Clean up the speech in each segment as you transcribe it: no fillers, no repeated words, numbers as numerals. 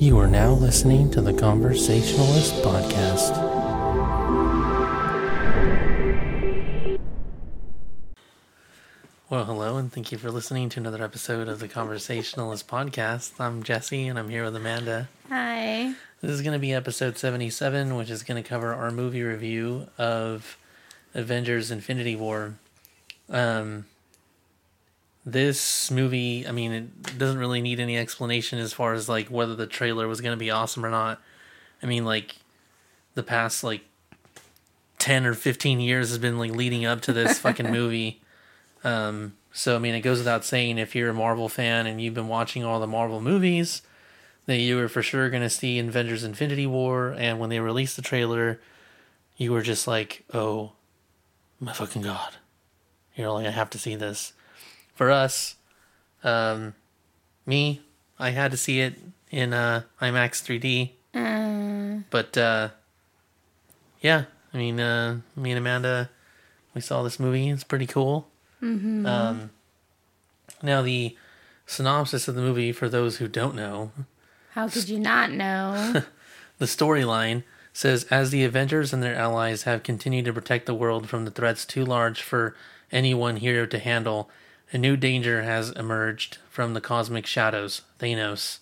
You are now listening to The Conversationalist Podcast. Well, hello, and thank you for listening to another episode of The Conversationalist Podcast. I'm Jesse, and I'm here with Amanda. Hi. This is going to be episode 77, which is going to cover our movie review of Avengers: Infinity War. This movie, I mean, it doesn't really need any explanation as far as, like, whether the trailer was going to be awesome or not. I mean, like, the past, like, 10 or 15 years has been, like, leading up to this fucking movie. So, I mean, it goes without saying, if you're a Marvel fan and you've been watching all the Marvel movies, that you were for sure going to see Avengers: Infinity War, and when they released the trailer, you were just like, oh, my fucking God. You're like, I have to see this. For us, I had to see it in IMAX 3D. But, yeah, I mean, me and Amanda, we saw this movie. It's pretty cool. Mm-hmm. Now, the synopsis of the movie, for those who don't know. How could you not know? The storyline says, as the Avengers and their allies have continued to protect the world from the threats too large for any one hero to handle, a new danger has emerged from the cosmic shadows, Thanos,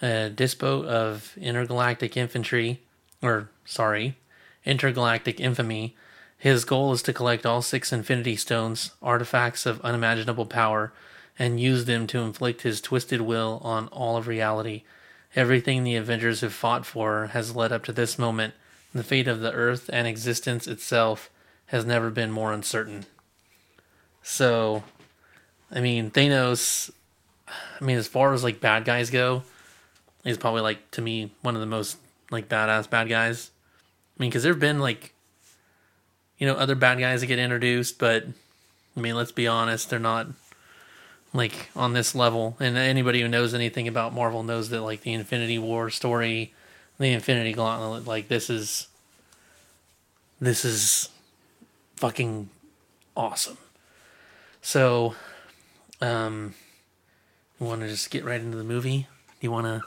a despot of intergalactic infamy. His goal is to collect all 6 Infinity Stones, artifacts of unimaginable power, and use them to inflict his twisted will on all of reality. Everything the Avengers have fought for has led up to this moment. The fate of the Earth and existence itself has never been more uncertain. So, I mean, Thanos, I mean, as far as, like, bad guys go, he's probably, like, to me, one of the most, like, badass bad guys. I mean, because there have been, like, you know, other bad guys that get introduced, but, I mean, let's be honest, they're not, like, on this level. And anybody who knows anything about Marvel knows that, like, the Infinity War story, the Infinity Gauntlet, like, this is fucking awesome. So, you want to just get right into the movie? Do you want to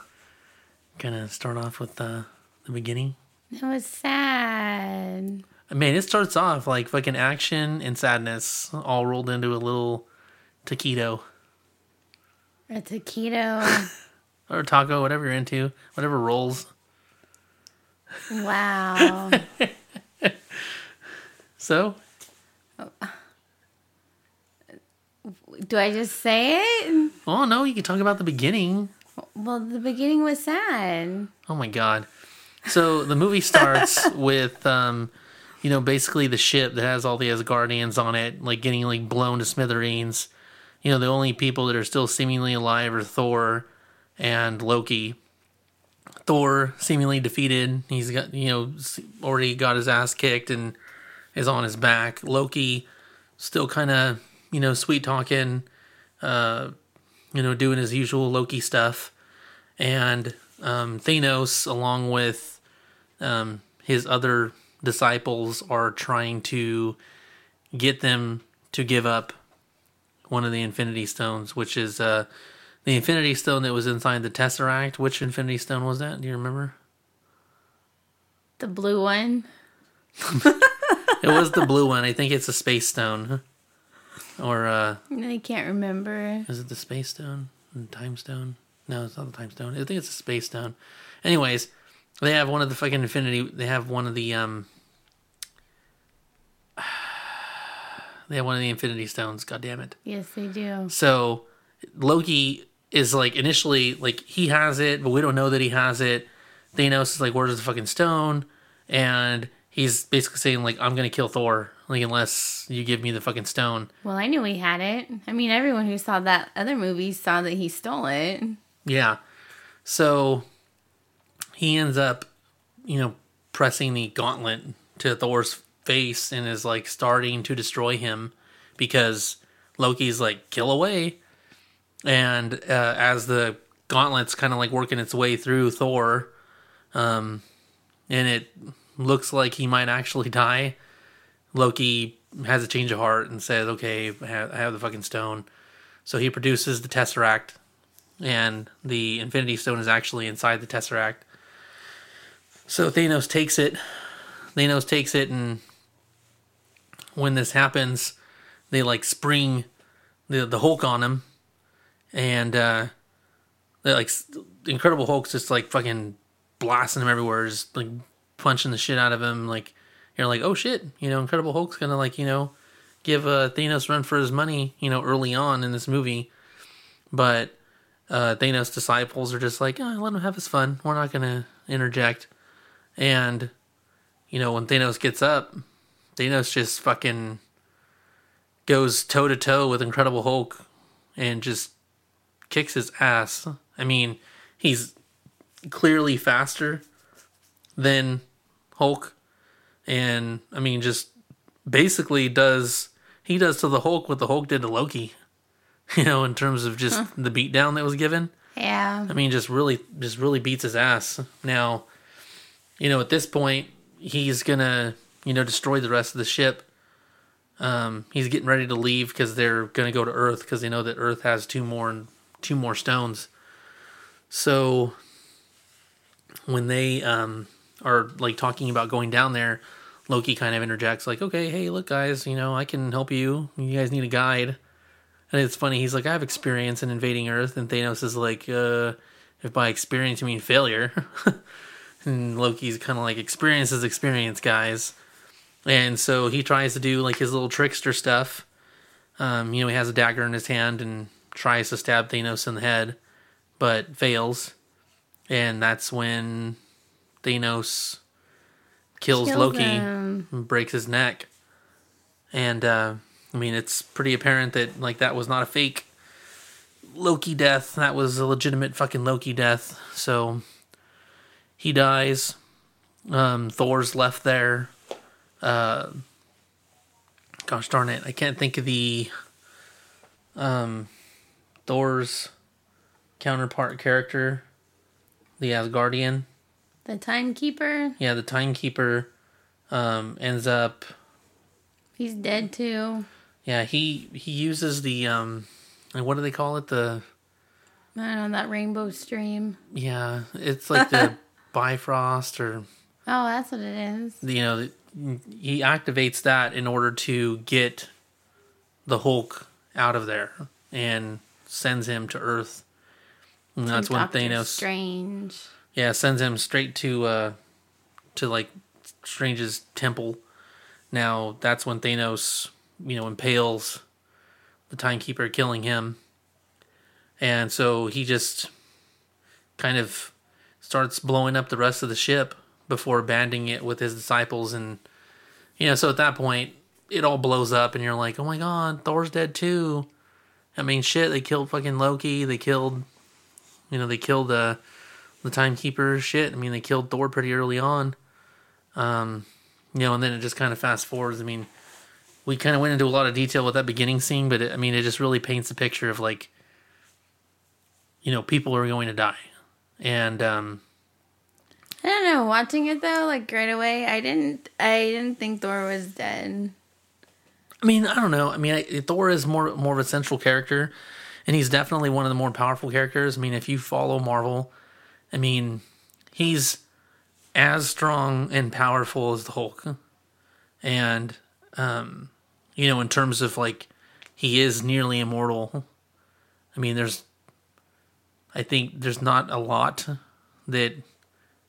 kind of start off with the beginning? It was sad. I mean, it starts off like fucking action and sadness all rolled into a little taquito. A taquito. Or taco, whatever you're into. Whatever rolls. Wow. So? Oh. Do I just say it? Oh, no, you can talk about the beginning. Well, the beginning was sad. Oh, my God. So the movie starts with, you know, basically the ship that has all the Asgardians on it, like, getting, like, blown to smithereens. You know, the only people that are still seemingly alive are Thor and Loki. Thor, seemingly defeated. He's got, you know, already got his ass kicked and is on his back. Loki, still kind of, you know, sweet talking, you know, doing his usual Loki stuff. And Thanos, along with his other disciples, are trying to get them to give up one of the Infinity Stones, which is the Infinity Stone that was inside the Tesseract. Which Infinity Stone was that? Do you remember? The blue one. It was the blue one. I think it's a space stone. Or, I can't remember. Is it the Space Stone? The Time Stone? No, it's not the Time Stone. I think it's the Space Stone. Anyways, they have one of the fucking Infinity... They have one of the Infinity Stones, goddammit. Yes, they do. So, Loki is, like, initially, like, he has it, but we don't know that he has it. Thanos is like, where's the fucking stone? And he's basically saying, like, I'm gonna kill Thor. Like, unless you give me the fucking stone. Well, I knew he had it. I mean, everyone who saw that other movie saw that he stole it. Yeah. So, he ends up, you know, pressing the gauntlet to Thor's face and is, like, starting to destroy him because Loki's like, kill away. And as the gauntlet's kind of, like, working its way through Thor, and it looks like he might actually die, Loki has a change of heart and says, okay, I have the fucking stone. So he produces the Tesseract, and the Infinity Stone is actually inside the Tesseract. So Thanos takes it. Thanos takes it, and when this happens, they like spring the Hulk on him, and the Incredible Hulk's just like fucking blasting him everywhere, just like punching the shit out of him. Like you're like, oh shit, you know, Incredible Hulk's gonna like, you know, give Thanos run for his money, you know, early on in this movie. But Thanos' disciples are just like, oh, let him have his fun. We're not gonna interject. And you know, when Thanos gets up, Thanos just fucking goes toe to toe with Incredible Hulk and just kicks his ass. I mean, he's clearly faster than Hulk, and I mean, just basically does to the Hulk what the Hulk did to Loki, you know, in terms of just the beatdown that was given. Yeah. I mean, just really beats his ass. Now, you know, at this point, he's gonna, you know, destroy the rest of the ship. He's getting ready to leave because they're gonna go to Earth because they know that Earth has two more stones. So when they are like talking about going down there, Loki kind of interjects like, okay, hey, look guys, you know, I can help you. You guys need a guide. And it's funny. He's like, I have experience in invading Earth. And Thanos is like, if by experience you mean failure. And Loki's kind of like, experience is experience, guys. And so he tries to do like his little trickster stuff. You know, he has a dagger in his hand and tries to stab Thanos in the head, but fails. And that's when Thanos kills Loki and breaks his neck. And, I mean, it's pretty apparent that, like, that was not a fake Loki death. That was a legitimate fucking Loki death. So he dies. Thor's left there. Gosh darn it. I can't think of the Thor's counterpart character, the Asgardian. The Timekeeper? Yeah, the Timekeeper ends up... He's dead, too. Yeah, he uses the, what do they call it? The... I don't know, that rainbow stream. Yeah, it's like the Bifrost or... Oh, that's what it is. You know, he activates that in order to get the Hulk out of there and sends him to Earth. And that's when Thanos... Strange. Yeah, sends him straight to like, Strange's temple. Now, that's when Thanos, you know, impales the Timekeeper, killing him. And so he just kind of starts blowing up the rest of the ship before banding it with his disciples. And, you know, so at that point, it all blows up and you're like, oh my god, Thor's dead too. I mean, shit, they killed fucking Loki. They killed, you know, the Timekeeper. Shit, I mean, they killed Thor pretty early on. You know, and then it just kind of fast forwards. I mean, we kind of went into a lot of detail with that beginning scene, but it just really paints a picture of like, you know, people are going to die. And I don't know. Watching it though, like right away, I didn't think Thor was dead. I mean, I don't know. I mean, Thor is more of a central character, and he's definitely one of the more powerful characters. I mean, if you follow Marvel, I mean, he's as strong and powerful as the Hulk. And, you know, in terms of, like, he is nearly immortal. I mean, I think there's not a lot that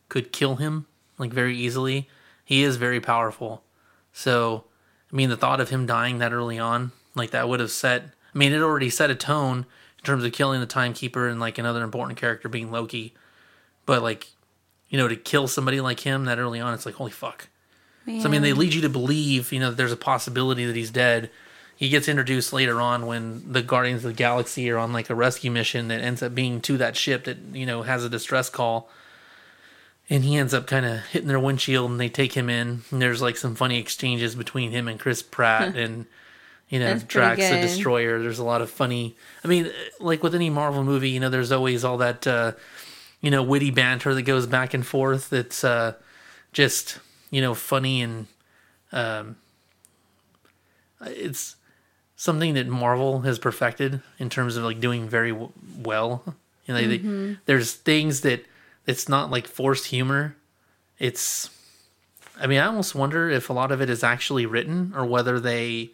could kill him, like, very easily. He is very powerful. So, I mean, the thought of him dying that early on, like, that would have set... I mean, it already set a tone in terms of killing the Timekeeper and, like, another important character being Loki. But, like... You know, to kill somebody like him that early on, it's like, holy fuck. Man. So, I mean, they lead you to believe, you know, that there's a possibility that he's dead. He gets introduced later on when the Guardians of the Galaxy are on, like, a rescue mission that ends up being to that ship that, you know, has a distress call. And he ends up kind of hitting their windshield, and they take him in. And there's, like, some funny exchanges between him and Chris Pratt and, you know, Drax the Destroyer. There's a lot of funny... I mean, like, with any Marvel movie, you know, there's always all that... you know, witty banter that goes back and forth. It's just, you know, funny, and it's something that Marvel has perfected in terms of like doing very well. And like, mm-hmm. There's things that it's not like forced humor. It's, I mean, I almost wonder if a lot of it is actually written or whether they,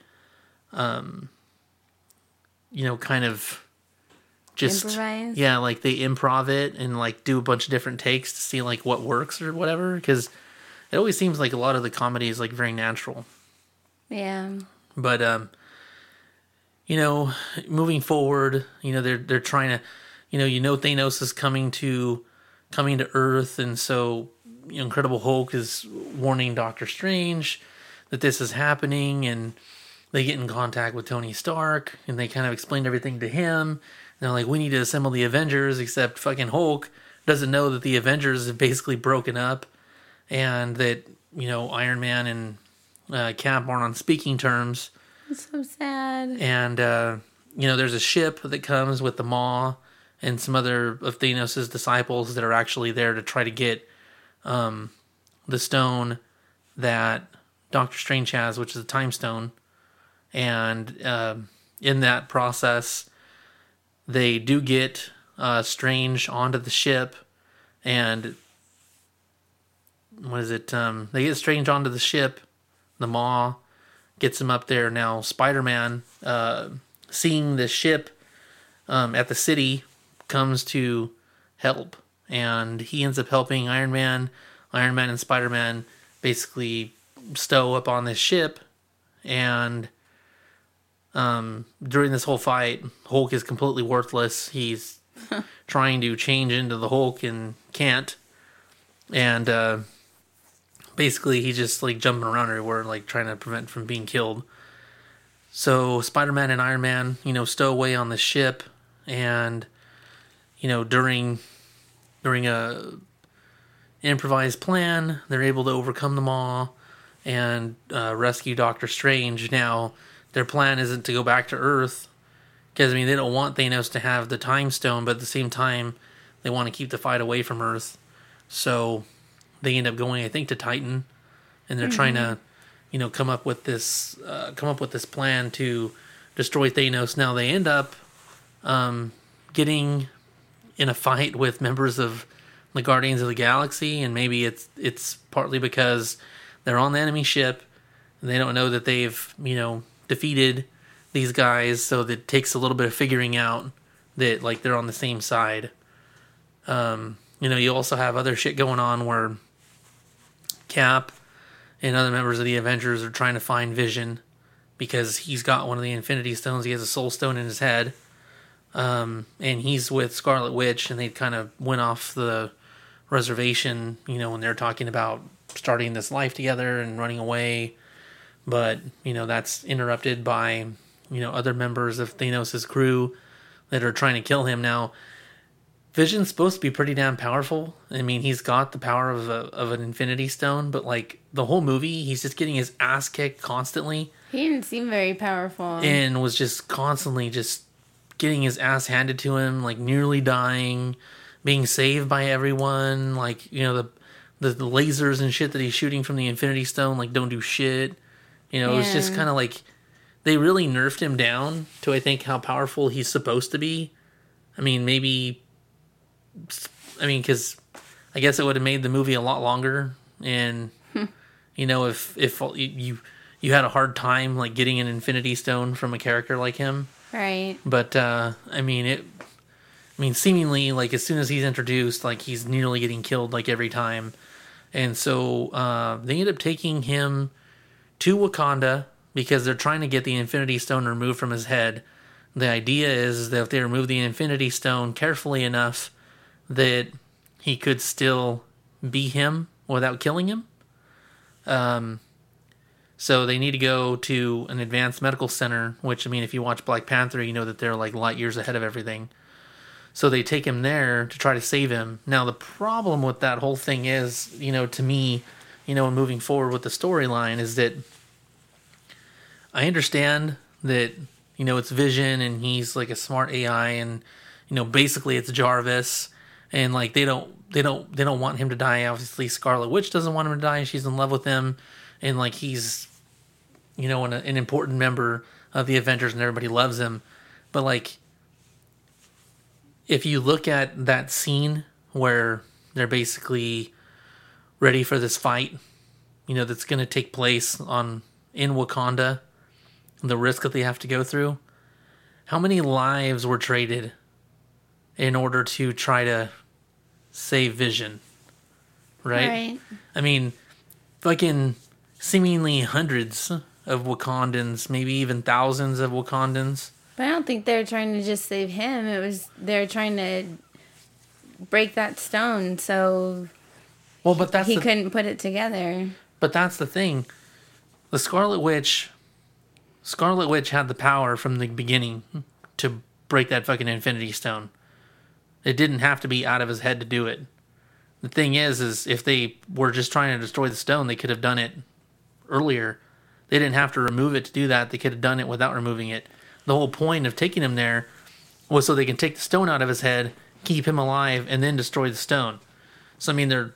kind of just, improvise. Yeah, like they improv it and like do a bunch of different takes to see like what works or whatever. Cause it always seems like a lot of the comedy is like very natural. Yeah. But, moving forward, they're trying to, Thanos is coming to Earth. And so Incredible Hulk is warning Doctor Strange that this is happening, and they get in contact with Tony Stark, and they kind of explain everything to him. And they're like, we need to assemble the Avengers, except fucking Hulk doesn't know that the Avengers have basically broken up and that, Iron Man and Cap aren't on speaking terms. It's so sad. And, there's a ship that comes with the Maw and some other of Thanos' disciples that are actually there to try to get the stone that Doctor Strange has, which is the time stone. And in that process, they do get Strange onto the ship. And they get Strange onto the ship. The Maw gets him up there. Now Spider-Man, seeing the ship at the city, comes to help. And he ends up helping Iron Man. Iron Man and Spider-Man basically stow up on this ship. And during this whole fight, Hulk is completely worthless. He's trying to change into the Hulk and can't. And basically he's just like jumping around everywhere, like trying to prevent from being killed. So Spider-Man and Iron Man, stow away on the ship. And, during a improvised plan, they're able to overcome them all and rescue Doctor Strange. Now, their plan isn't to go back to Earth because, they don't want Thanos to have the Time Stone, but at the same time, they want to keep the fight away from Earth. So they end up going, to Titan, and they're trying to, come up with this plan to destroy Thanos. Now, they end up getting in a fight with members of the Guardians of the Galaxy, and maybe it's partly because they're on the enemy ship and they don't know that they've, defeated these guys, so that takes a little bit of figuring out that like they're on the same side. You also have other shit going on where Cap and other members of the Avengers are trying to find Vision because he's got one of the Infinity Stones. He has a soul stone in his head. And he's with Scarlet Witch, and they kind of went off the reservation, when they're talking about starting this life together and running away. But, that's interrupted by, other members of Thanos' crew that are trying to kill him. Now, Vision's supposed to be pretty damn powerful. I mean, he's got the power of an Infinity Stone, but like the whole movie, he's just getting his ass kicked constantly. He didn't seem very powerful. And was just constantly just getting his ass handed to him, like nearly dying, being saved by everyone, like, the lasers and shit that he's shooting from the Infinity Stone, like, don't do shit. It was just kind of like, they really nerfed him down to, how powerful he's supposed to be. Because I guess it would have made the movie a lot longer, and, if you had a hard time, like, getting an Infinity Stone from a character like him. Right. But, seemingly, like, as soon as he's introduced, like, he's nearly getting killed, like, every time. And so, they end up taking him to Wakanda because they're trying to get the Infinity Stone removed from his head. The idea is that if they remove the Infinity Stone carefully enough that he could still be him without killing him. So they need to go to an advanced medical center, which, if you watch Black Panther, you know that they're, like, light years ahead of everything. So they take him there to try to save him. Now, the problem with that whole thing is, to me, moving forward with the storyline is that I understand that, it's Vision and he's, like, a smart AI and, basically it's Jarvis. And, like, they don't want him to die. Obviously, Scarlet Witch doesn't want him to die. She's in love with him. And, like, he's, an important member of the Avengers and everybody loves him. But, like, if you look at that scene where they're basically ready for this fight, you know, that's going to take place in Wakanda, the risk that they have to go through, how many lives were traded in order to try to save Vision, right? I mean, fucking seemingly hundreds of Wakandans, maybe even thousands of Wakandans. But I don't think they were trying to just save him. It was they were trying to break that stone, so he couldn't put it together. But that's the thing. The Scarlet Witch had the power from the beginning to break that fucking Infinity Stone. It didn't have to be out of his head to do it. The thing is if they were just trying to destroy the stone, they could have done it earlier. They didn't have to remove it to do that. They could have done it without removing it. The whole point of taking him there was so they can take the stone out of his head, keep him alive, and then destroy the stone. So, I mean,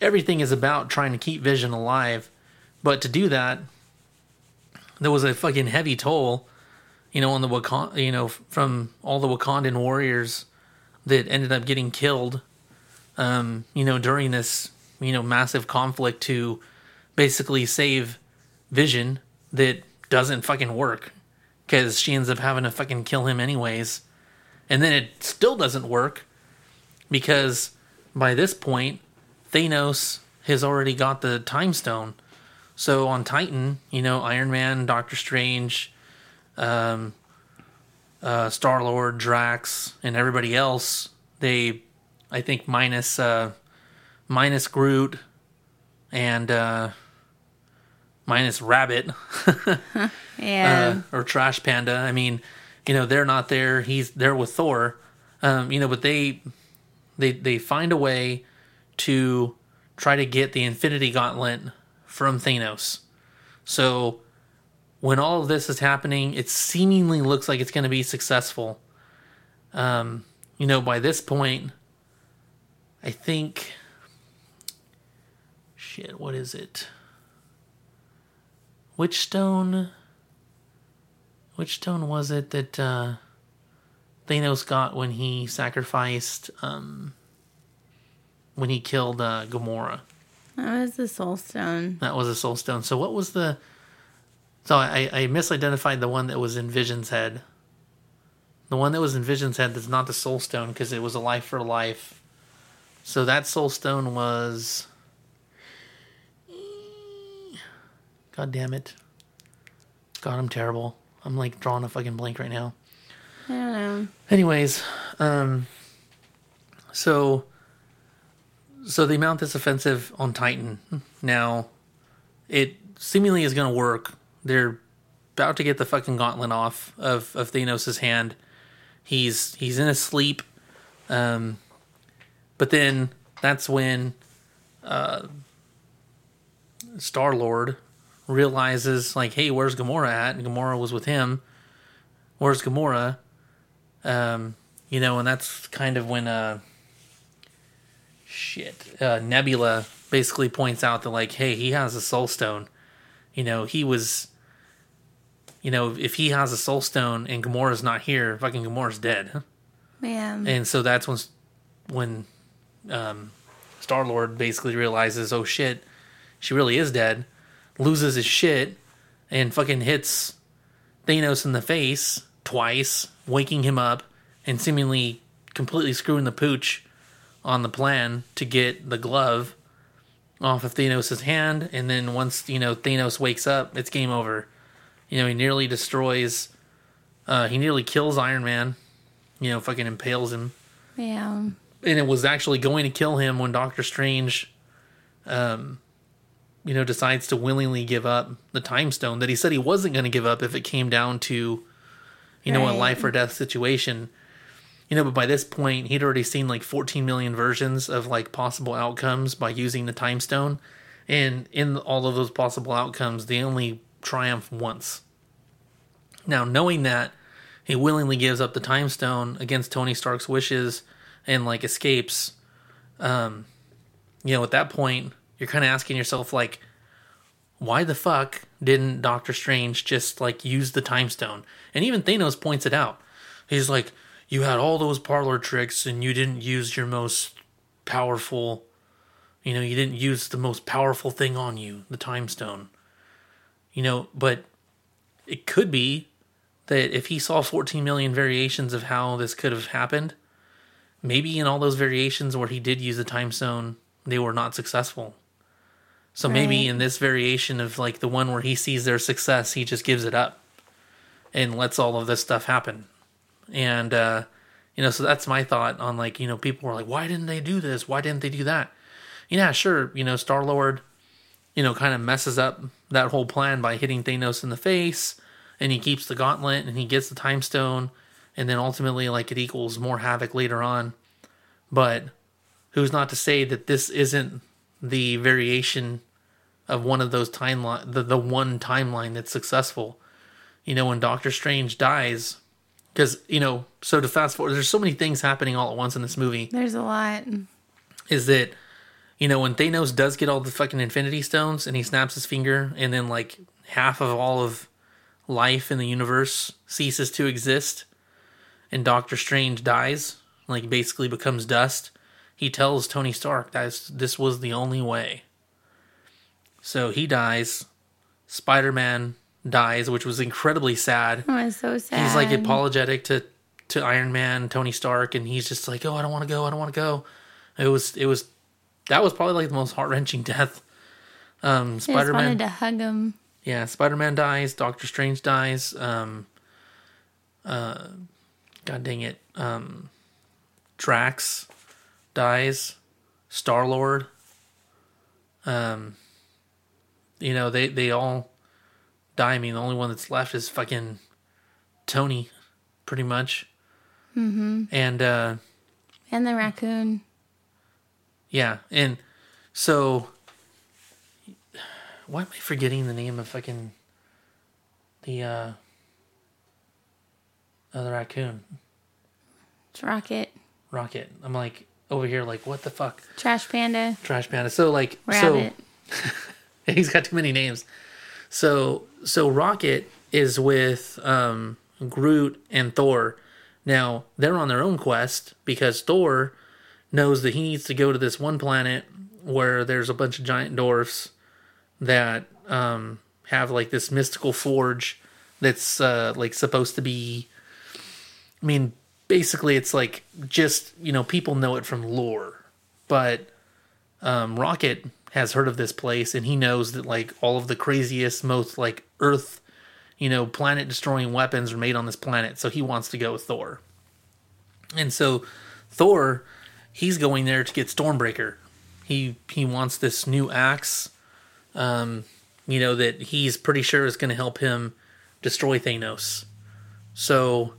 everything is about trying to keep Vision alive. But to do that, there was a fucking heavy toll, you know, on the from all the Wakandan warriors that ended up getting killed, you know, during this, you know, massive conflict to basically save Vision that doesn't fucking work. Because she ends up having to fucking kill him anyways. And then it still doesn't work. Because by this point, Thanos has already got the Time Stone. So on Titan, you know, Iron Man, Doctor Strange, Star-Lord, Drax, and everybody else, they, I think minus Groot and minus Rabbit. Yeah. Or Trash Panda. I mean, you know, they're not there. He's there with Thor. You know, but they find a way to try to get the Infinity Gauntlet from Thanos. So when all of this is happening, it seemingly looks like it's going to be successful. You know, by this point, I think... Shit, what is it? Which stone was it that Thanos got when he sacrificed, when he killed Gamora? That was the Soul Stone. That was the Soul Stone. So what was the... So I misidentified the one that was in Vision's head. The one that was in Vision's head that's not the Soul Stone because it was a life for life. So that Soul Stone was... God damn it. God, I'm terrible. I'm like drawing a fucking blank right now. I don't know. Anyways, so they mount this offensive on Titan. Now, it seemingly is going to work. They're about to get the fucking gauntlet off of Thanos' hand. He's in a sleep. But then that's when Star-Lord realizes, like, hey, where's Gamora at? And Gamora was with him. Where's Gamora? You know, and that's kind of when Nebula basically points out that, like, hey, he has a Soul Stone. You know, he was... You know, if he has a Soul Stone and Gamora's not here, fucking Gamora's dead. Yeah. And so that's when Star-Lord basically realizes, oh, shit, she really is dead. Loses his shit and fucking hits Thanos in the face twice, waking him up and seemingly completely screwing the pooch on the plan to get the glove off of Thanos' hand. And then once, you know, Thanos wakes up, it's game over. You know, he nearly destroys, he nearly kills Iron Man, you know, fucking impales him. Yeah. And it was actually going to kill him when Doctor Strange, you know, decides to willingly give up the Time Stone that he said he wasn't going to give up if it came down to, you know, a life or death situation. You know, but by this point, he'd already seen like 14 million versions of like possible outcomes by using the Time Stone. And in all of those possible outcomes, they only triumph once. Now, knowing that, he willingly gives up the Time Stone against Tony Stark's wishes and like escapes. You know, at that point, you're kind of asking yourself, like, why the fuck didn't Doctor Strange just, like, use the Time Stone? And even Thanos points it out. He's like, you had all those parlor tricks and you didn't use your most powerful, you know, you didn't use the most powerful thing on you, the time stone. You know, but it could be that if he saw 14 million variations of how this could have happened, maybe in all those variations where he did use the time stone, they were not successful. So maybe in this variation of like the one where he sees their success, he just gives it up and lets all of this stuff happen. And, you know, so that's my thought on like, you know, people were like, why didn't they do this? Why didn't they do that? Yeah, sure. You know, Star-Lord, you know, kind of messes up that whole plan by hitting Thanos in the face, and he keeps the gauntlet and he gets the time stone. And then ultimately, like, it equals more havoc later on. But who's not to say that this isn't the variation of one of those timeline, the one timeline that's successful? You know, when Doctor Strange dies, because, you know, so to fast forward, there's so many things happening all at once in this movie. There's a lot. Is that, you know, when Thanos does get all the fucking Infinity Stones and he snaps his finger and then, like, half of all of life in the universe ceases to exist, and Doctor Strange dies, like basically becomes dust, he tells Tony Stark that this was the only way. So he dies. Spider-Man dies, which was incredibly sad. Oh, it's so sad. He's like apologetic to Iron Man, Tony Stark, and he's just like, oh, I don't want to go, I don't want to go. It was that was probably like the most heart-wrenching death. Spider-Man wanted to hug him. Yeah, Spider-Man dies, Doctor Strange dies, God dang it. Drax dies. Star-Lord. You know, they all die. I mean, the only one that's left is fucking Tony, pretty much. Mm-hmm. And the raccoon. Yeah. And so, why am I forgetting the name of fucking the raccoon? It's Rocket. Rocket. I'm like over here like, what the fuck? Trash Panda. Trash Panda. So like Rabbit. So he's got too many names. So Rocket is with Groot and Thor. Now they're on their own quest because Thor knows that he needs to go to this one planet where there's a bunch of giant dwarfs that have like this mystical forge that's like supposed to be, I mean, basically it's like just, you know, people know it from lore, but Rocket has heard of this place and he knows that like all of the craziest, most like earth, you know, planet destroying weapons are made on this planet. So he wants to go with Thor. And so Thor, he's going there to get Stormbreaker. He wants this new axe, you know, that he's pretty sure is going to help him destroy Thanos. So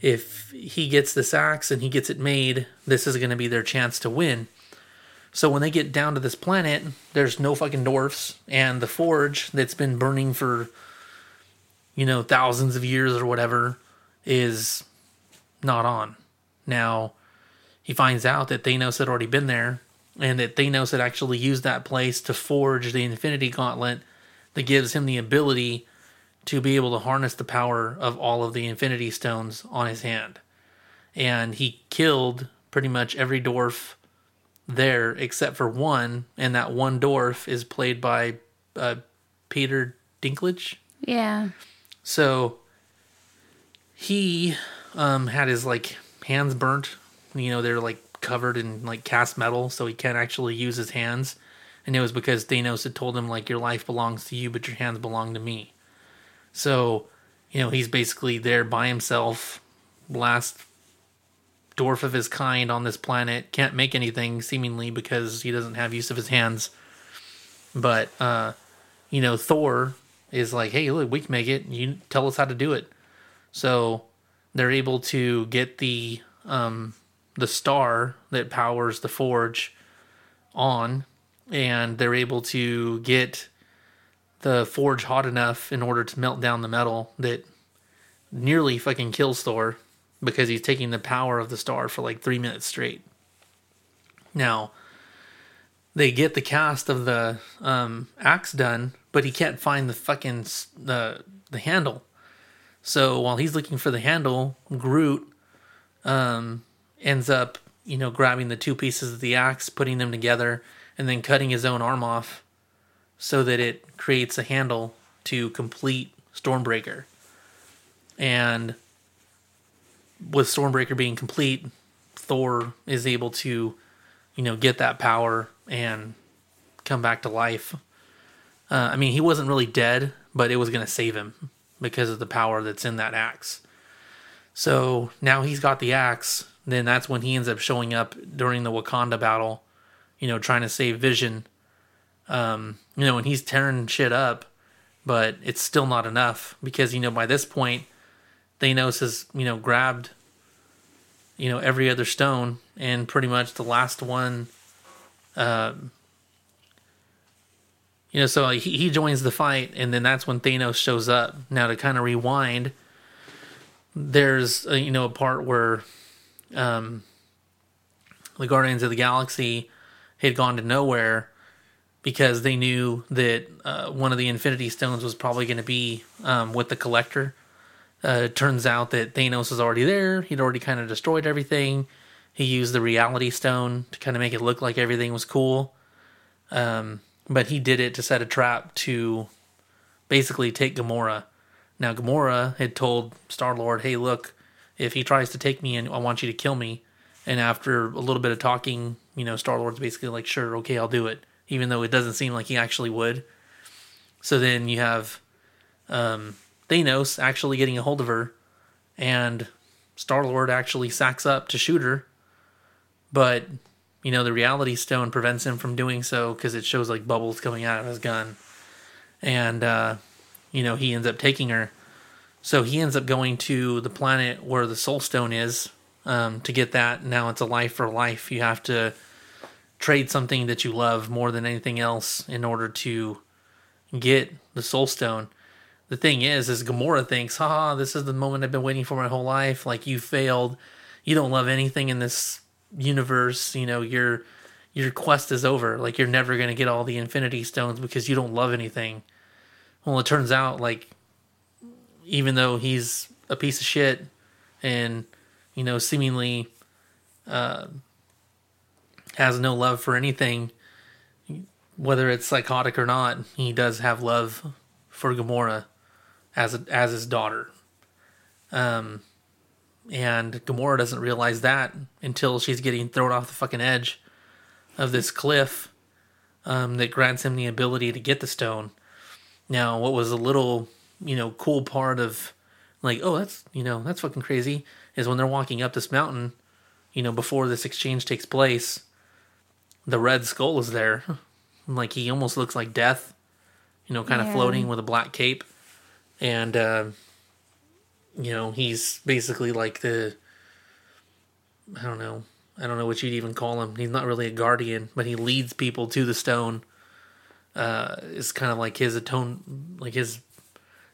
if he gets this axe and he gets it made, this is going to be their chance to win. So when they get down to this planet, there's no fucking dwarfs, and the forge that's been burning for, you know, thousands of years or whatever is not on. Now, he finds out that Thanos had already been there, and that Thanos had actually used that place to forge the Infinity Gauntlet that gives him the ability to be able to harness the power of all of the Infinity Stones on his hand. And he killed pretty much every dwarf there except for one, and that one dwarf is played by Peter Dinklage. Yeah. So he had his like hands burnt. You know, they're like covered in like cast metal, so he can't actually use his hands. And it was because Thanos had told him like, your life belongs to you, but your hands belong to me. So, you know, he's basically there by himself, last dwarf of his kind on this planet, can't make anything seemingly because he doesn't have use of his hands. But, you know, Thor is like, hey, look, we can make it. You tell us how to do it. So they're able to get the star that powers the forge on, and they're able to get the forge hot enough in order to melt down the metal that nearly fucking kills Thor because he's taking the power of the star for like 3 minutes straight. Now, they get the cast of the axe done, but he can't find the fucking the handle. So while he's looking for the handle, Groot ends up, you know, grabbing the two pieces of the axe, putting them together, and then cutting his own arm off so that it creates a handle to complete Stormbreaker. And with Stormbreaker being complete, Thor is able to, you know, get that power and come back to life. I mean, he wasn't really dead, but it was going to save him because of the power that's in that axe. So now he's got the axe. Then that's when he ends up showing up during the Wakanda battle, you know, trying to save Vision. You know, and he's tearing shit up, but it's still not enough because, you know, by this point, Thanos has, you know, grabbed, you know, every other stone, and pretty much the last one, you know, so he joins the fight, and then that's when Thanos shows up. Now, to kind of rewind, there's, you know, a part where the Guardians of the Galaxy had gone to nowhere because they knew that one of the Infinity Stones was probably going to be with the Collector. It turns out that Thanos was already there. He'd already kind of destroyed everything. He used the Reality Stone to kind of make it look like everything was cool. But he did it to set a trap to basically take Gamora. Now, Gamora had told Star-Lord, hey, look, if he tries to take me in, I want you to kill me. And after a little bit of talking, you know, Star-Lord's basically like, sure, okay, I'll do it. Even though it doesn't seem like he actually would. So then you have... Thanos actually getting a hold of her, and Star-Lord actually sacks up to shoot her, but, you know, the Reality Stone prevents him from doing so because it shows, like, bubbles coming out of his gun, and, you know, he ends up taking her. So he ends up going to the planet where the Soul Stone is to get that. Now it's a life for life. You have to trade something that you love more than anything else in order to get the Soul Stone. The thing is Gamora thinks, haha, this is the moment I've been waiting for my whole life. Like, you failed. You don't love anything in this universe. You know, your quest is over. Like, you're never going to get all the Infinity Stones because you don't love anything. Well, it turns out, like, even though he's a piece of shit and, you know, seemingly has no love for anything, whether it's psychotic or not, he does have love for Gamora as his daughter. And Gamora doesn't realize that until she's getting thrown off the fucking edge of this cliff that grants him the ability to get the stone. Now, what was a little, you know, cool part of, like, oh, that's, you know, that's fucking crazy, is when they're walking up this mountain, you know, before this exchange takes place, the Red Skull is there. Like, he almost looks like Death, you know, kind of floating with a black cape. And, you know, he's basically like the, I don't know what you'd even call him. He's not really a guardian, but he leads people to the stone. It's kind of like his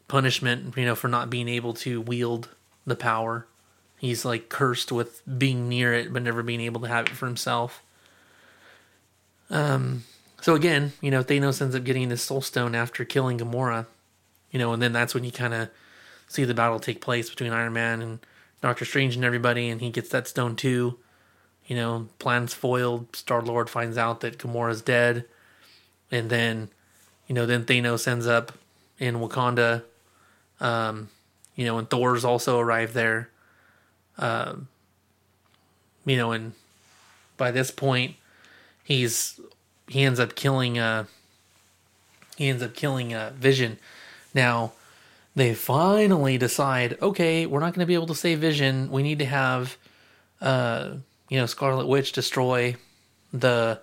punishment, you know, for not being able to wield the power. He's like cursed with being near it, but never being able to have it for himself. So again, you know, Thanos ends up getting this Soul Stone after killing Gamora, you know, and then that's when you kind of see the battle take place between Iron Man and Doctor Strange and everybody, and he gets that stone too. You know, plans foiled, Star-Lord finds out that Gamora's dead, and then, you know, then Thanos ends up in Wakanda, you know, and Thor's also arrived there. You know, and by this point, he ends up killing Vision. Now, they finally decide, okay, we're not going to be able to save Vision. We need to have, you know, Scarlet Witch destroy the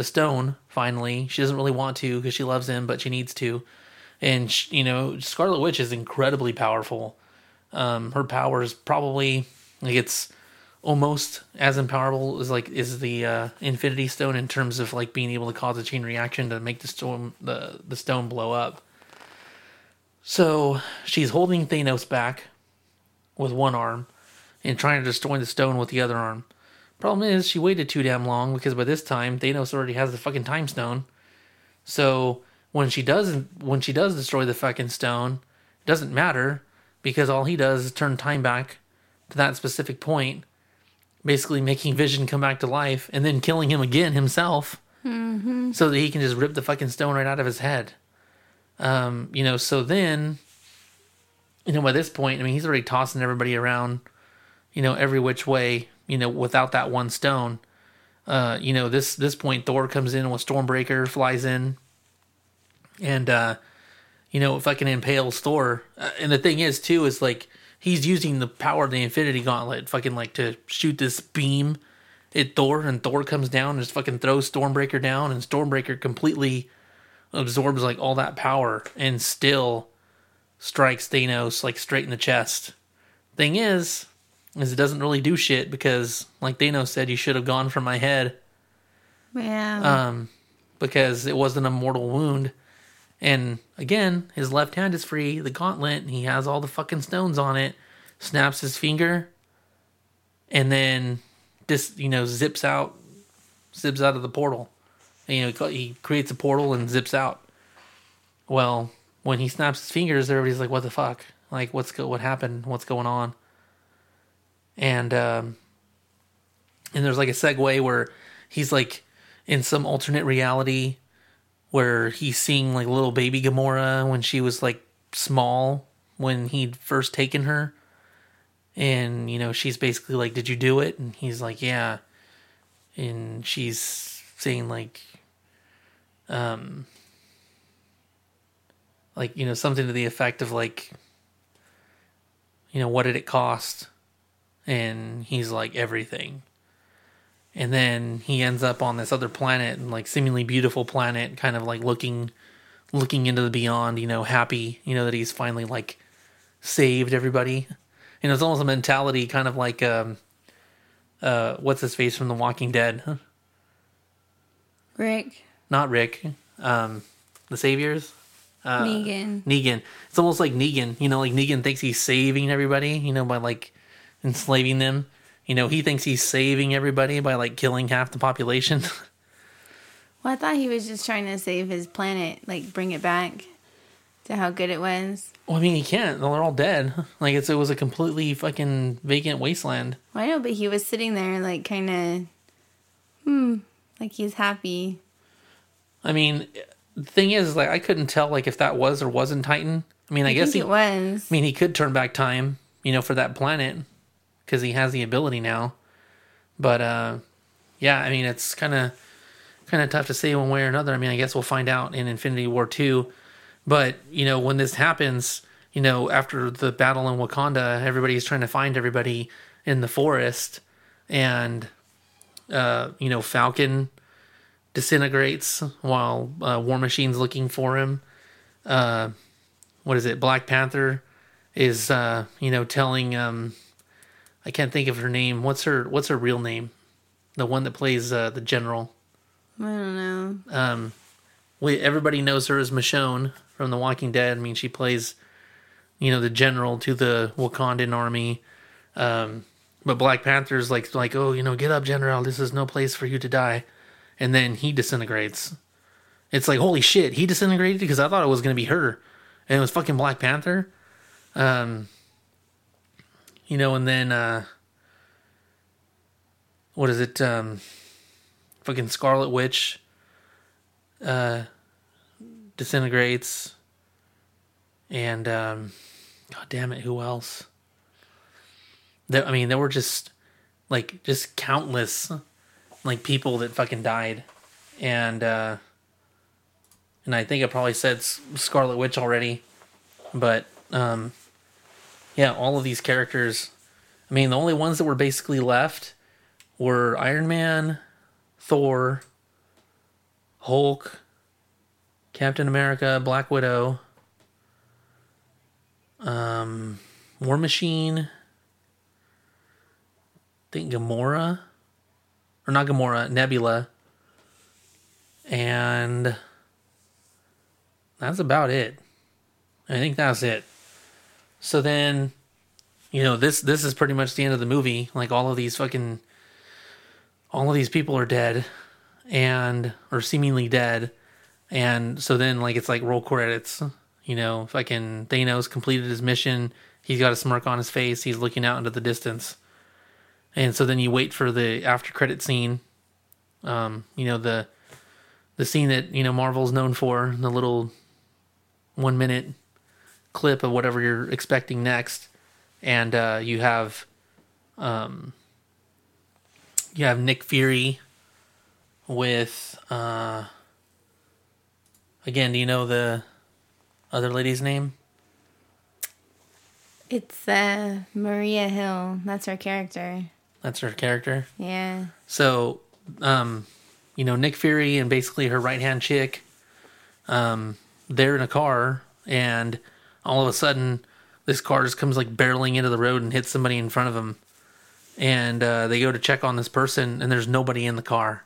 stone, finally. She doesn't really want to because she loves him, but she needs to. And, you know, Scarlet Witch is incredibly powerful. Her power is probably, like, it's almost as empowerable as, like, is the Infinity Stone in terms of, like, being able to cause a chain reaction to make the stone blow up. So she's holding Thanos back with one arm and trying to destroy the stone with the other arm. Problem is, she waited too damn long because by this time Thanos already has the fucking time stone. So when she does destroy the fucking stone, it doesn't matter because all he does is turn time back to that specific point. basically making Vision come back to life and then killing him again himself, mm-hmm. so that he can just rip the fucking stone right out of his head. You know, so then, you know, by this point, I mean, he's already tossing everybody around, you know, every which way, you know, without that one stone. You know, this point, Thor comes in with Stormbreaker, flies in, and, you know, fucking impales Thor. And the thing is, too, is like, he's using the power of the Infinity Gauntlet fucking like to shoot this beam at Thor, and Thor comes down and just fucking throws Stormbreaker down, and Stormbreaker completely absorbs like all that power and still strikes Thanos like straight in the chest. Thing is it doesn't really do shit because, like Thanos said, you should have gone for my head. Yeah. Because it wasn't a mortal wound. And again, his left hand is free, the gauntlet, and he has all the fucking stones on it, snaps his finger, and then just, you know, zips out of the portal. And, you know, he creates a portal and zips out. Well, when he snaps his fingers, everybody's like, what the fuck? Like, what happened? What's going on? And there's like a segue where he's like in some alternate reality where he's seeing like little baby Gamora when she was like small when he'd first taken her. And, you know, she's basically like, did you do it? And he's like, yeah. And she's saying like, you know, something to the effect of like, you know, what did it cost? And he's like, everything. And then he ends up on this other planet, and like seemingly beautiful planet, kind of like looking into the beyond, you know, happy, you know, that he's finally like saved everybody. You know, it's almost a mentality kind of like, what's his face from The Walking Dead? Huh? Rick. Not Rick. The Saviors. Negan. It's almost like Negan, you know, like Negan thinks he's saving everybody, you know, by like enslaving them. You know, he thinks he's saving everybody by, like, killing half the population. Well, I thought he was just trying to save his planet, like, bring it back to how good it was. Well, I mean, he can't. They're all dead. Like, it was a completely fucking vacant wasteland. Well, I know, but he was sitting there, like, kind of, like, he's happy. I mean, the thing is, like, I couldn't tell, like, if that was or wasn't Titan. I mean, I guess he was. I mean, he could turn back time, you know, for that planet, because he has the ability now. But, yeah, I mean, it's kind of tough to say one way or another. I mean, I guess we'll find out in Infinity War 2. But, you know, when this happens, you know, after the battle in Wakanda, everybody's trying to find everybody in the forest. And, you know, Falcon disintegrates while War Machine's looking for him. What is it? Black Panther is, you know, telling... I can't think of her name. What's her real name? The one that plays the general. I don't know. Everybody knows her as Michonne from The Walking Dead. I mean, she plays, you know, the general to the Wakandan army. But Black Panther's like, oh, you know, get up, General. This is no place for you to die. And then he disintegrates. It's like, holy shit, he disintegrated? Because I thought it was going to be her. And it was fucking Black Panther. You know, and then, what is it, fucking Scarlet Witch disintegrates, and, god damn it, who else? I mean, there were just countless, like, people that fucking died, and I think I probably said Scarlet Witch already, but, yeah, all of these characters. I mean, the only ones that were basically left were Iron Man, Thor, Hulk, Captain America, Black Widow, War Machine, I think Gamora, or not Gamora, Nebula, and that's about it. I think that's it. So then, you know, this is pretty much the end of the movie. Like, all of these people are dead, and or seemingly dead. And so then, like, it's like roll credits, you know, fucking Thanos completed his mission. He's got a smirk on his face. He's looking out into the distance. And so then you wait for the after credit scene. You know, the scene that, you know, Marvel's known for, the little 1-minute clip of whatever you're expecting next. And you have Nick Fury with again, do you know the other lady's name? It's Maria Hill. That's her character. That's her character? Yeah. So, you know, Nick Fury and basically her right-hand chick, they're in a car, and all of a sudden, this car just comes, like, barreling into the road and hits somebody in front of them. And they go to check on this person, and there's nobody in the car.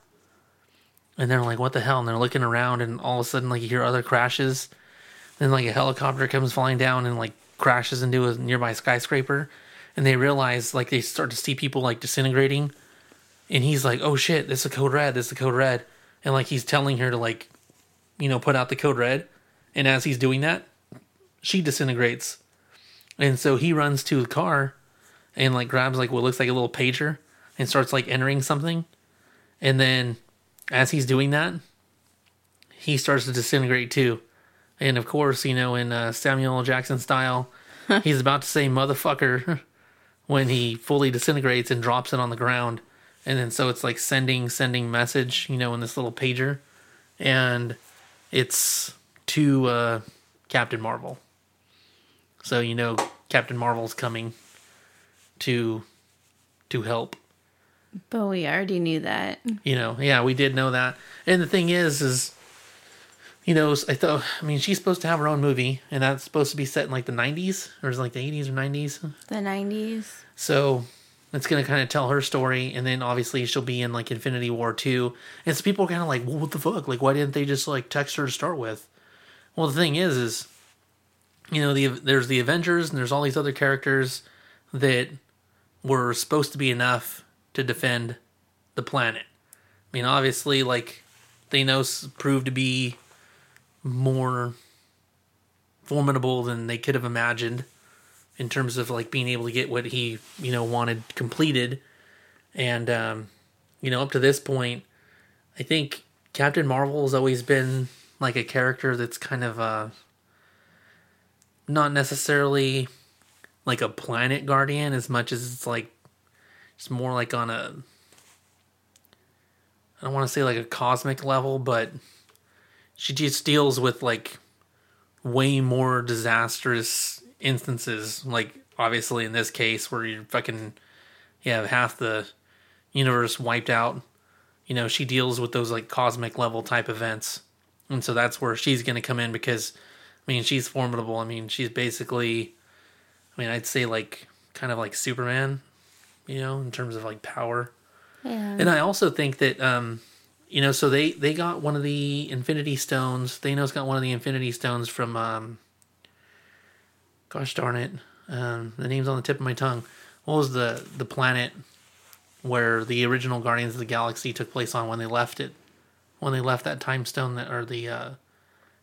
And they're like, what the hell? And they're looking around, and all of a sudden, like, you hear other crashes. Then, like, a helicopter comes flying down and, like, crashes into a nearby skyscraper. And they realize, like, they start to see people, like, disintegrating. And he's like, oh, shit, this is a code red, this is a code red. And, like, he's telling her to, like, you know, put out the code red. And as he's doing that, she disintegrates. And so he runs to the car and, like, grabs, like, what looks like a little pager and starts, like, entering something. And then as he's doing that, he starts to disintegrate, too. And, of course, you know, in Samuel L. Jackson style, he's about to say motherfucker when he fully disintegrates and drops it on the ground. And then so it's like sending message, you know, in this little pager. And it's to Captain Marvel. So, you know, Captain Marvel's coming to help. But we already knew that. You know, yeah, we did know that. And the thing is... You know, I mean, she's supposed to have her own movie, and that's supposed to be set in, like, the 90s, or is it, like, the 80s or 90s? The 90s. So, it's going to kind of tell her story, and then, obviously, she'll be in, like, Infinity War 2. And so people are kind of like, well, what the fuck? Like, why didn't they just, like, text her to start with? Well, the thing is, you know, there's the Avengers, and there's all these other characters that were supposed to be enough to defend the planet. I mean, obviously, like, Thanos proved to be more formidable than they could have imagined in terms of, like, being able to get what he, you know, wanted completed. And, you know, up to this point, I think Captain Marvel has always been, like, a character that's kind of not necessarily, like, a planet guardian as much as it's, like, it's more, like, on a, I don't want to say, like, a cosmic level, but she just deals with, like, way more disastrous instances. Like, obviously in this case where you're fucking, you have half the universe wiped out. You know, she deals with those, like, cosmic level type events. And so that's where she's going to come in because, I mean, she's formidable. I mean, she's basically, I mean, I'd say, like, kind of like Superman, you know, in terms of, like, power. Yeah. And I also think that, you know, so they got one of the Infinity Stones. Thanos got one of the Infinity Stones from, gosh darn it. The name's on the tip of my tongue. What was the planet where the original Guardians of the Galaxy took place on when they left it? When they left that time stone, that, or the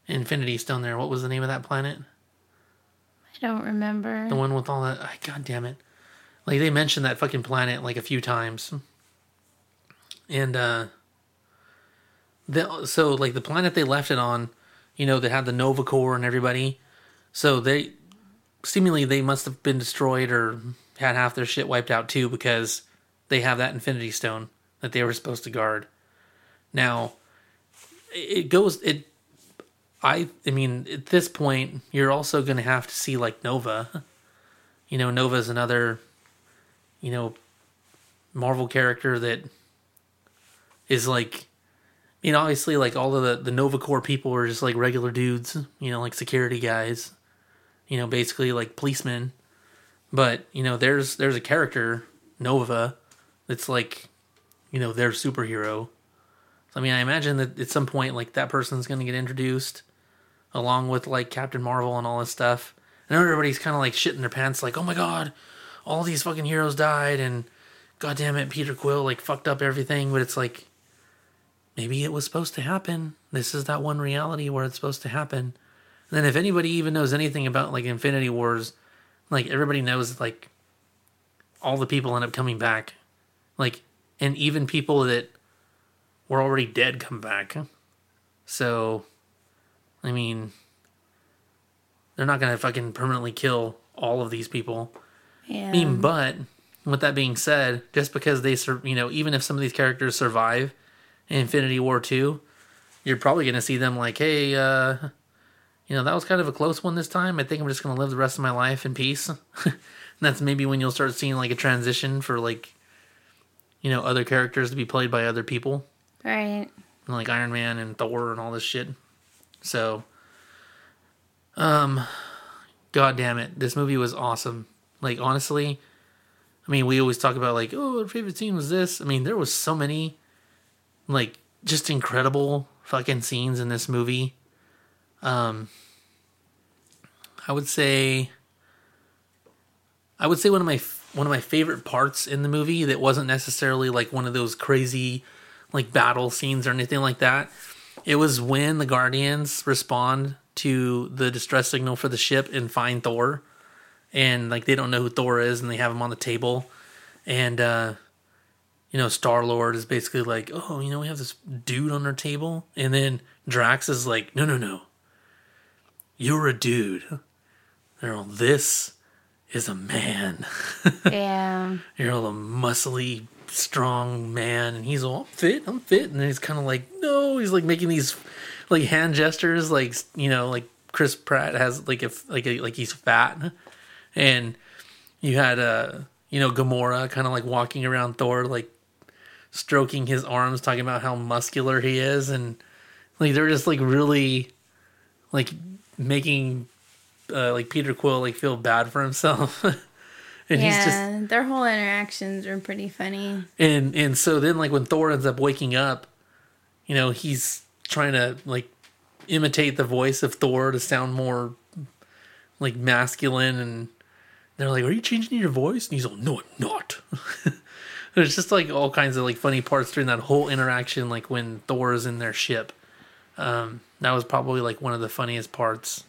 Infinity Stone there. What was the name of that planet? I don't remember. The one with all that... God damn it. Like, they mentioned that fucking planet, like, a few times. And, so, like, the planet they left it on, you know, that had the Nova Corps and everybody. So, they must have been destroyed or had half their shit wiped out, too, because they have that Infinity Stone that they were supposed to guard. Now, I mean, at this point, you're also going to have to see, like, Nova. You know, Nova's another, you know, Marvel character that is, like... You know, obviously, like, all of the Nova Corps people are just, like, regular dudes, you know, like, security guys, you know, basically, like, policemen. But, you know, there's a character, Nova, that's, like, you know, their superhero. So, I mean, I imagine that at some point, like, that person's going to get introduced along with, like, Captain Marvel and all this stuff. And everybody's kind of, like, shitting their pants, like, oh, my God, all these fucking heroes died, and goddammit, Peter Quill, like, fucked up everything. But it's, like... Maybe it was supposed to happen. This is that one reality where it's supposed to happen. And then if anybody even knows anything about, like, Infinity Wars, like, everybody knows, like, all the people end up coming back. Like, and even people that were already dead come back. So, I mean, they're not going to fucking permanently kill all of these people. Yeah. I mean, but with that being said, just because they, you know, even if some of these characters survive in Infinity War 2, you're probably going to see them like, hey, you know, that was kind of a close one this time. I think I'm just going to live the rest of my life in peace. And that's maybe when you'll start seeing like a transition for like, you know, other characters to be played by other people. Right. Like Iron Man and Thor and all this shit. So, God damn it. This movie was awesome. Like, honestly, I mean, we always talk about like, oh, our favorite scene was this. I mean, there was so many like just incredible fucking scenes in this movie. I would say one of my favorite parts in the movie that wasn't necessarily like one of those crazy like battle scenes or anything like that. It was when the Guardians respond to the distress signal for the ship and find Thor, and like they don't know who Thor is and they have him on the table, and you know, Star-Lord is basically like, oh, you know, we have this dude on our table, and then Drax is like, no, you're a dude. They're all, this is a man. Yeah. You're all a muscly, strong man, and he's all, I'm fit, and then he's kind of like, no, he's like making these like hand gestures, like, you know, like Chris Pratt has like he's fat, and you had you know, Gamora kind of like walking around Thor, like stroking his arms, talking about how muscular he is, and like they're just like really like making like Peter Quill like feel bad for himself. And yeah, he's just, their whole interactions were pretty funny. And so then, like, when Thor ends up waking up, you know, he's trying to, like, imitate the voice of Thor to sound more, like, masculine. And they're like, are you changing your voice? And he's like, no, I'm not. There's just, like, all kinds of, like, funny parts during that whole interaction, like, when Thor is in their ship. That was probably, like, one of the funniest parts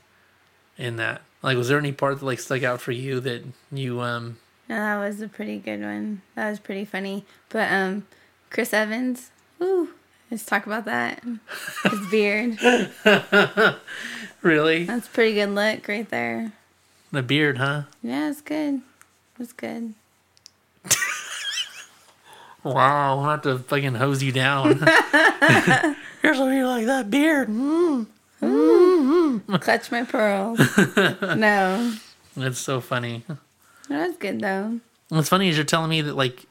in that. Like, was there any part that, like, stuck out for you that you, No, that was a pretty good one. That was pretty funny. But, Chris Evans, ooh, let's talk about that. His beard. Really? That's a pretty good look right there. The beard, huh? Yeah, it's good. It's good. Wow, I'll have to fucking hose you down. Here's what you like, that beard. Mm. Mm-hmm. Clutch my pearls. No. That's so funny. That was good, though. What's funny is you're telling me that, like,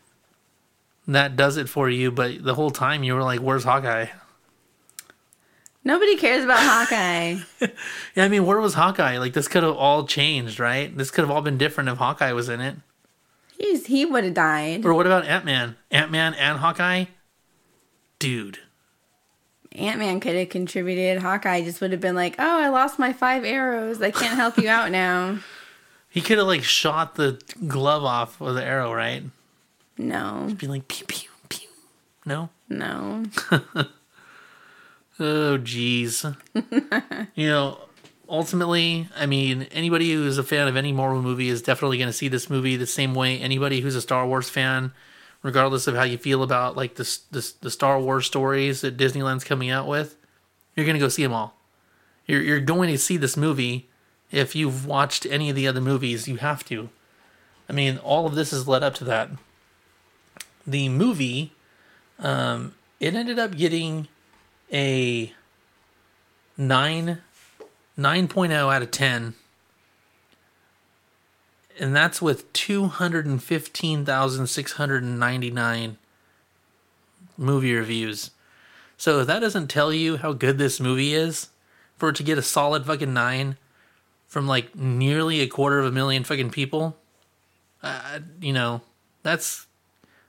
that does it for you, but the whole time you were like, where's Hawkeye? Nobody cares about Hawkeye. Yeah, I mean, where was Hawkeye? Like, this could have all changed, right? This could have all been different if Hawkeye was in it. He would have died. Or what about Ant-Man? Ant-Man and Hawkeye? Dude. Ant-Man could have contributed. Hawkeye just would have been like, oh, I lost my 5 arrows. I can't help you out now. He could have, like, shot the glove off with the arrow, right? No. Just be like, pew, pew, pew. No? No. Oh, geez. You know, ultimately, I mean, anybody who's a fan of any Marvel movie is definitely going to see this movie the same way. Anybody who's a Star Wars fan, regardless of how you feel about like the Star Wars stories that Disneyland's coming out with, you're going to go see them all. You're going to see this movie. If you've watched any of the other movies, you have to. I mean, all of this has led up to that. The movie, it ended up getting a 9.0 out of 10. And that's with 215,699 movie reviews. So if that doesn't tell you how good this movie is, for it to get a solid fucking 9 from like nearly 250,000 fucking people, you know, that's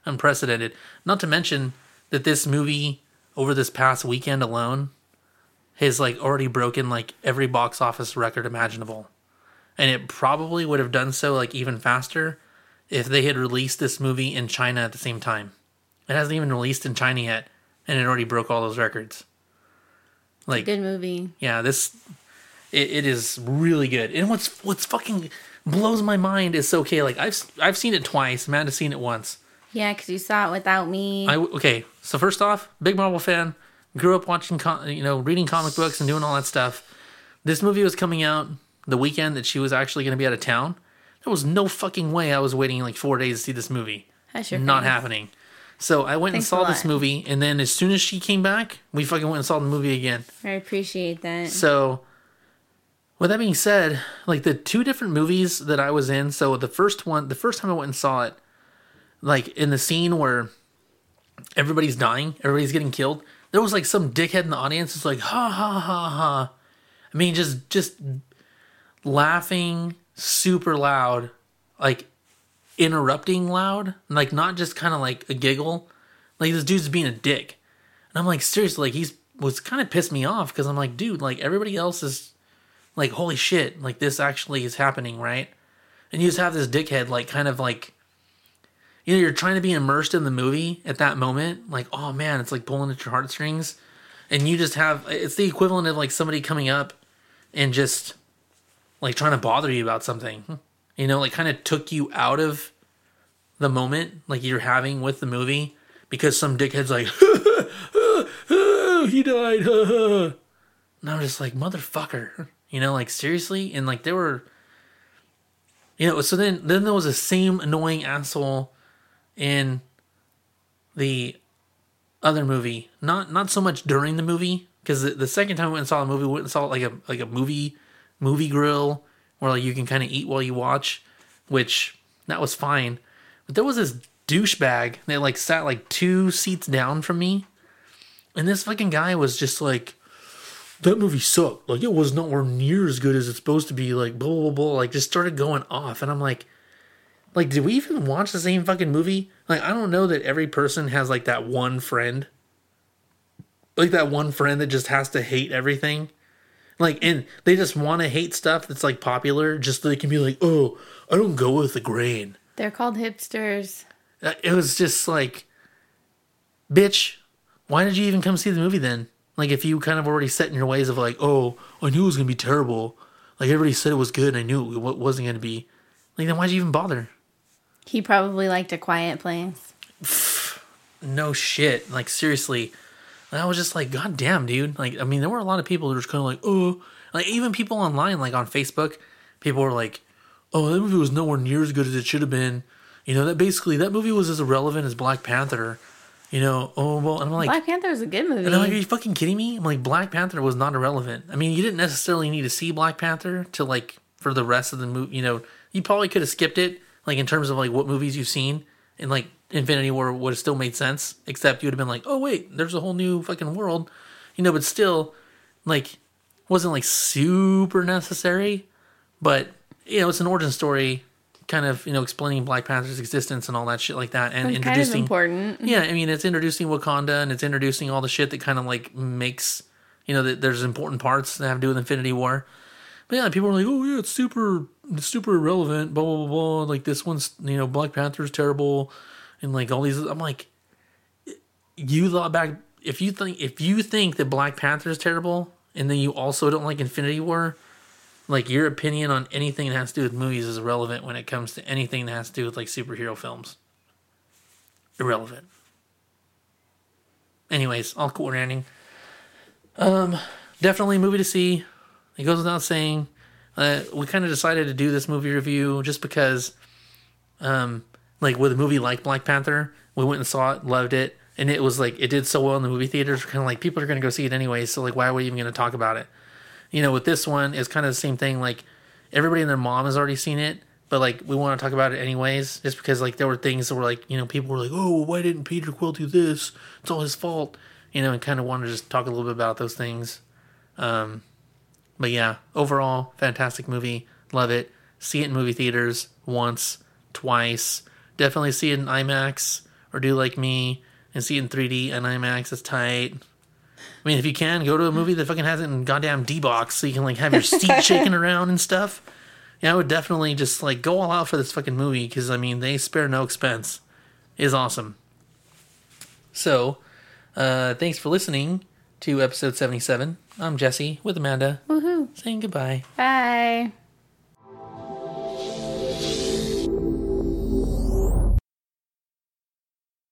unprecedented. Not to mention that this movie over this past weekend alone has like already broken like every box office record imaginable. And it probably would have done so like even faster if they had released this movie in China at the same time. It hasn't even released in China yet, and it already broke all those records. Like, good movie. Yeah, it is really good. And what's fucking blows my mind is, okay, like I've seen it twice. Amanda's seen it once. Yeah, because you saw it without me. Okay, so first off, big Marvel fan. Grew up watching, reading comic books and doing all that stuff. This movie was coming out the weekend that she was actually going to be out of town. There was no fucking way I was waiting like 4 days to see this movie. That's your not friends. Happening. So I went and saw this movie, and then as soon as she came back, we fucking went and saw the movie again. I appreciate that. So, with that being said, like the two different movies that I was in. So the first time I went and saw it, like in the scene where everybody's dying, everybody's getting killed. There was like some dickhead in the audience who's like, ha, ha, ha, ha. I mean, just laughing super loud, like interrupting loud, like not just kind of like a giggle. Like this dude's being a dick. And I'm like, seriously, like was kind of pissed me off because I'm like, dude, like everybody else is like, holy shit, like this actually is happening, right? And you just have this dickhead like kind of like, you know, you're trying to be immersed in the movie at that moment. Like, oh man, it's like pulling at your heartstrings. And you just have, it's the equivalent of like somebody coming up and just like trying to bother you about something, you know, like kind of took you out of the moment like you're having with the movie because some dickhead's like, he died. And I'm just like, motherfucker, you know, like seriously. And like, there were, you know, so then there was the same annoying asshole in the other movie, not so much during the movie, because the second time we went and saw the movie, we went and saw like a movie grill where like you can kind of eat while you watch, which that was fine. But there was this douchebag that like sat like two seats down from me, and this fucking guy was just like, that movie sucked. Like it was nowhere near as good as it's supposed to be. Like blah blah blah. Like just started going off, and I'm like. Like, did we even watch the same fucking movie? Like, I don't know that every person has, like, that one friend. Like, that one friend that just has to hate everything. Like, and they just want to hate stuff that's, like, popular. Just so they can be like, oh, I don't go with the grain. They're called hipsters. It was just like, bitch, why did you even come see the movie then? Like, if you kind of already set in your ways of like, oh, I knew it was going to be terrible. Like, everybody said it was good and I knew it wasn't going to be. Like, then why'd you even bother? He probably liked a quiet place. No shit. Like, seriously. And I was just like, God damn, dude. Like, I mean, there were a lot of people who were just kind of like, oh. Like, even people online, like on Facebook, people were like, oh, that movie was nowhere near as good as it should have been. You know, that basically, that movie was as irrelevant as Black Panther. You know, oh, well, and I'm like... Black Panther was a good movie. And I'm like, are you fucking kidding me? I'm like, Black Panther was not irrelevant. I mean, you didn't necessarily need to see Black Panther to, like, for the rest of the movie, you know... You probably could have skipped it, like, in terms of, like, what movies you've seen. And, like, Infinity War would have still made sense. Except you would have been like, oh, wait, there's a whole new fucking world. You know, but still, like, wasn't, like, super necessary. But, you know, it's an origin story, kind of, you know, explaining Black Panther's existence and all that shit like that. And it's kind of important. Yeah, I mean, it's introducing Wakanda and it's introducing all the shit that kind of, like, makes, you know, that there's important parts that have to do with Infinity War. But, yeah, people were like, oh, yeah, it's super irrelevant, blah, blah, blah, blah. Like, this one's, you know, Black Panther's terrible. And, like, all these... I'm like, you thought back... If you think that Black Panther's terrible, and then you also don't like Infinity War, like, your opinion on anything that has to do with movies is irrelevant when it comes to anything that has to do with, like, superhero films. Irrelevant. Anyways, all cool ranting. Definitely a movie to see. It goes without saying... we kind of decided to do this movie review just because, like with a movie like Black Panther, we went and saw it, loved it, and it was like, it did so well in the movie theaters, kind of like, people are going to go see it anyway, so like, why are we even going to talk about it? You know, with this one, it's kind of the same thing, like, everybody and their mom has already seen it, but like, we want to talk about it anyways, just because like, there were things that were like, you know, people were like, oh, why didn't Peter Quill do this? It's all his fault, you know, and kind of wanted to just talk a little bit about those things, But yeah, overall, fantastic movie. Love it. See it in movie theaters once, twice. Definitely see it in IMAX, or do like me and see it in 3D and IMAX. It's tight. I mean, if you can, go to a movie that fucking has it in goddamn D-Box so you can like have your seat shaking around and stuff. Yeah, I would definitely just like go all out for this fucking movie because, I mean, they spare no expense. It is awesome. So, thanks for listening to episode 77. I'm Jesse with Amanda. Woohoo. Saying goodbye. Bye.